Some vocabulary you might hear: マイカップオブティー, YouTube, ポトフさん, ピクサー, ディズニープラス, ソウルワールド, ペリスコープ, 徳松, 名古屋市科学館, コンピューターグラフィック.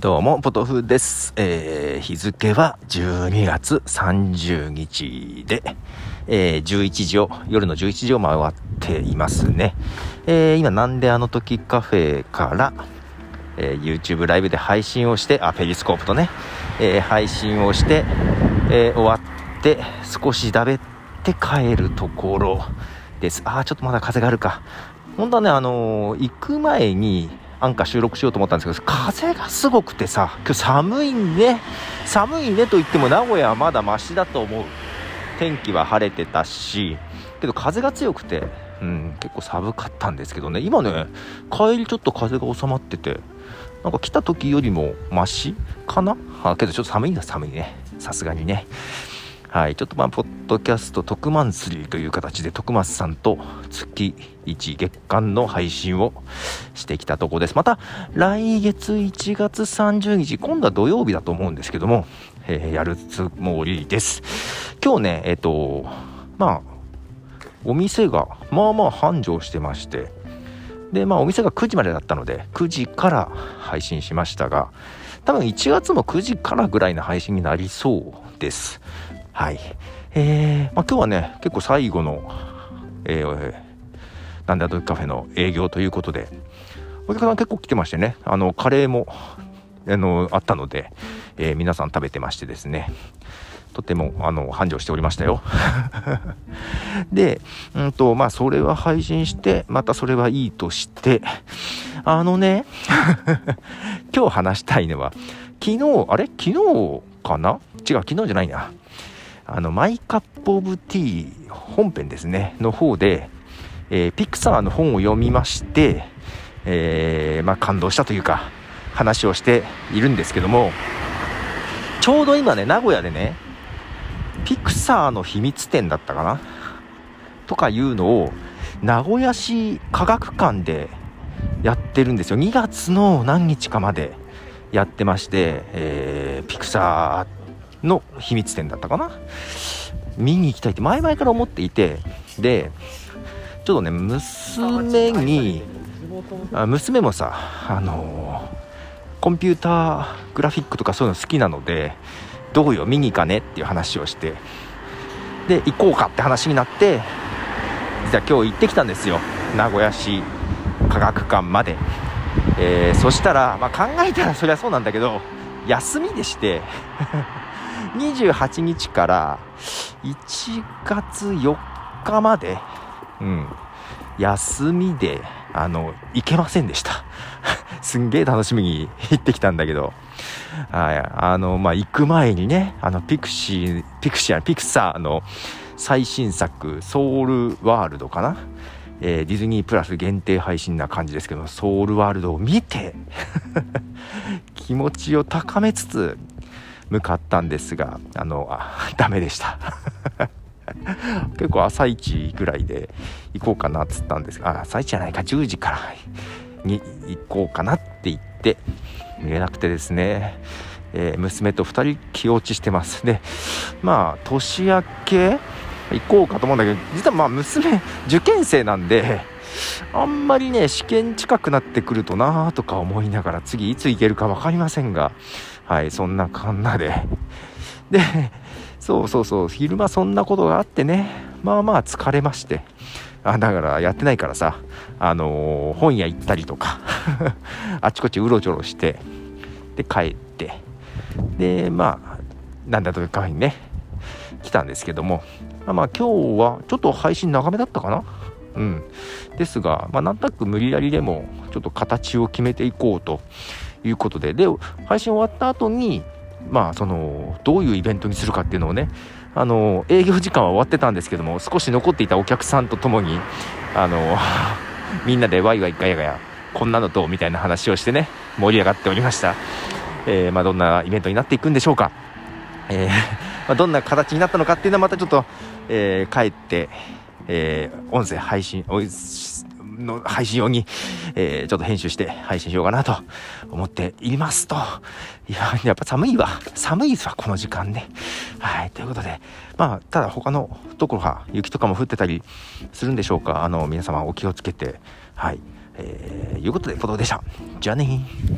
どうもポトフです。日付は12月30日で、夜の11時を回っていますね。今なんであの時カフェから、YouTube ライブで配信をして、ペリスコープとね、配信をして、終わって少しだべって帰るところです。ちょっとまだ風があるか。本当はね、行く前になんか収録しようと思ったんですけど、風がすごくてさ、今日寒いねと言っても名古屋はまだマシだと思う。天気は晴れてたし、けど風が強くて、結構寒かったんですけどね。今ね、帰りちょっと風が収まってて、なんか来た時よりもマシかな。けどちょっと寒いね、さすがにね。はい、ちょっとポッドキャスト特マンスリーという形で徳松さんと月1月間の配信をしてきたところです。また来月1月30日、今度は土曜日だと思うんですけども、やるつもりです。今日ね、お店が繁盛してまして、で、お店が9時までだったので、9時から配信しましたが、多分1月も9時からぐらいの配信になりそうです。はい。今日はね、結構最後の、なんだときカフェの営業ということで、お客さん結構来てましてね、カレーも、あったので、皆さん食べてましてですね、とても、繁盛しておりましたよ。で、それは配信して、またそれはいいとして、今日話したいのは、昨日じゃないな。マイカップオブティー本編ですねの方で、ピクサーの本を読みまして、感動したというか話をしているんですけども、ちょうど今ね、名古屋でね、ピクサーの秘密展だったかなとかいうのを名古屋市科学館でやってるんですよ。2月の何日かまでやってまして、ピクサーの秘密展だったかな、見に行きたいって前々から思っていて、でちょっとね、娘もさ、コンピューターグラフィックとかそういうの好きなので、どうよ見に行かねっていう話をして、で行こうかって話になって、実は今日行ってきたんですよ、名古屋市科学館まで。そしたら、考えたらそりゃそうなんだけど、休みでして28日から1月4日まで、休みで、行けませんでした。すんげえ楽しみに行ってきたんだけど、行く前にね、ピクサーの最新作、ソウルワールドかな、ディズニープラス限定配信な感じですけど、ソウルワールドを見て、気持ちを高めつつ、向かったんですが、ダメでした。結構朝一ぐらいで行こうかなっつったんですが、朝一じゃないか、10時からに行こうかなって言って見れなくてですね、娘と2人気落ちしてます。で、年明け行こうかと思うんだけど、実は娘受験生なんで、あんまりね、試験近くなってくるとなとか思いながら、次いつ行けるか分かりませんが、はい、そんなこんなで、そう昼間そんなことがあってね、疲れまして、だからやってないからさ、本屋行ったりとかあちこちうろちょろして、で帰って、でなんだというかにね来たんですけども、今日はちょっと配信長めだったかな、ですが、なんとなく無理やりでもちょっと形を決めていこうということで、で配信終わった後に、どういうイベントにするかっていうのをね、営業時間は終わってたんですけども、少し残っていたお客さんとともに、みんなでワイワイガヤガヤ、こんなのどうみたいな話をしてね、盛り上がっておりました。どんなイベントになっていくんでしょうか。どんな形になったのかっていうのは、またちょっと、帰って、音声配信の配信用に、ちょっと編集して配信しようかなと思っていますと。やっぱ寒いわこの時間ね。はい、ということで、ただ他のところは雪とかも降ってたりするんでしょうか。皆様お気をつけて、はい、いうことで、ポトフでした。じゃあねー。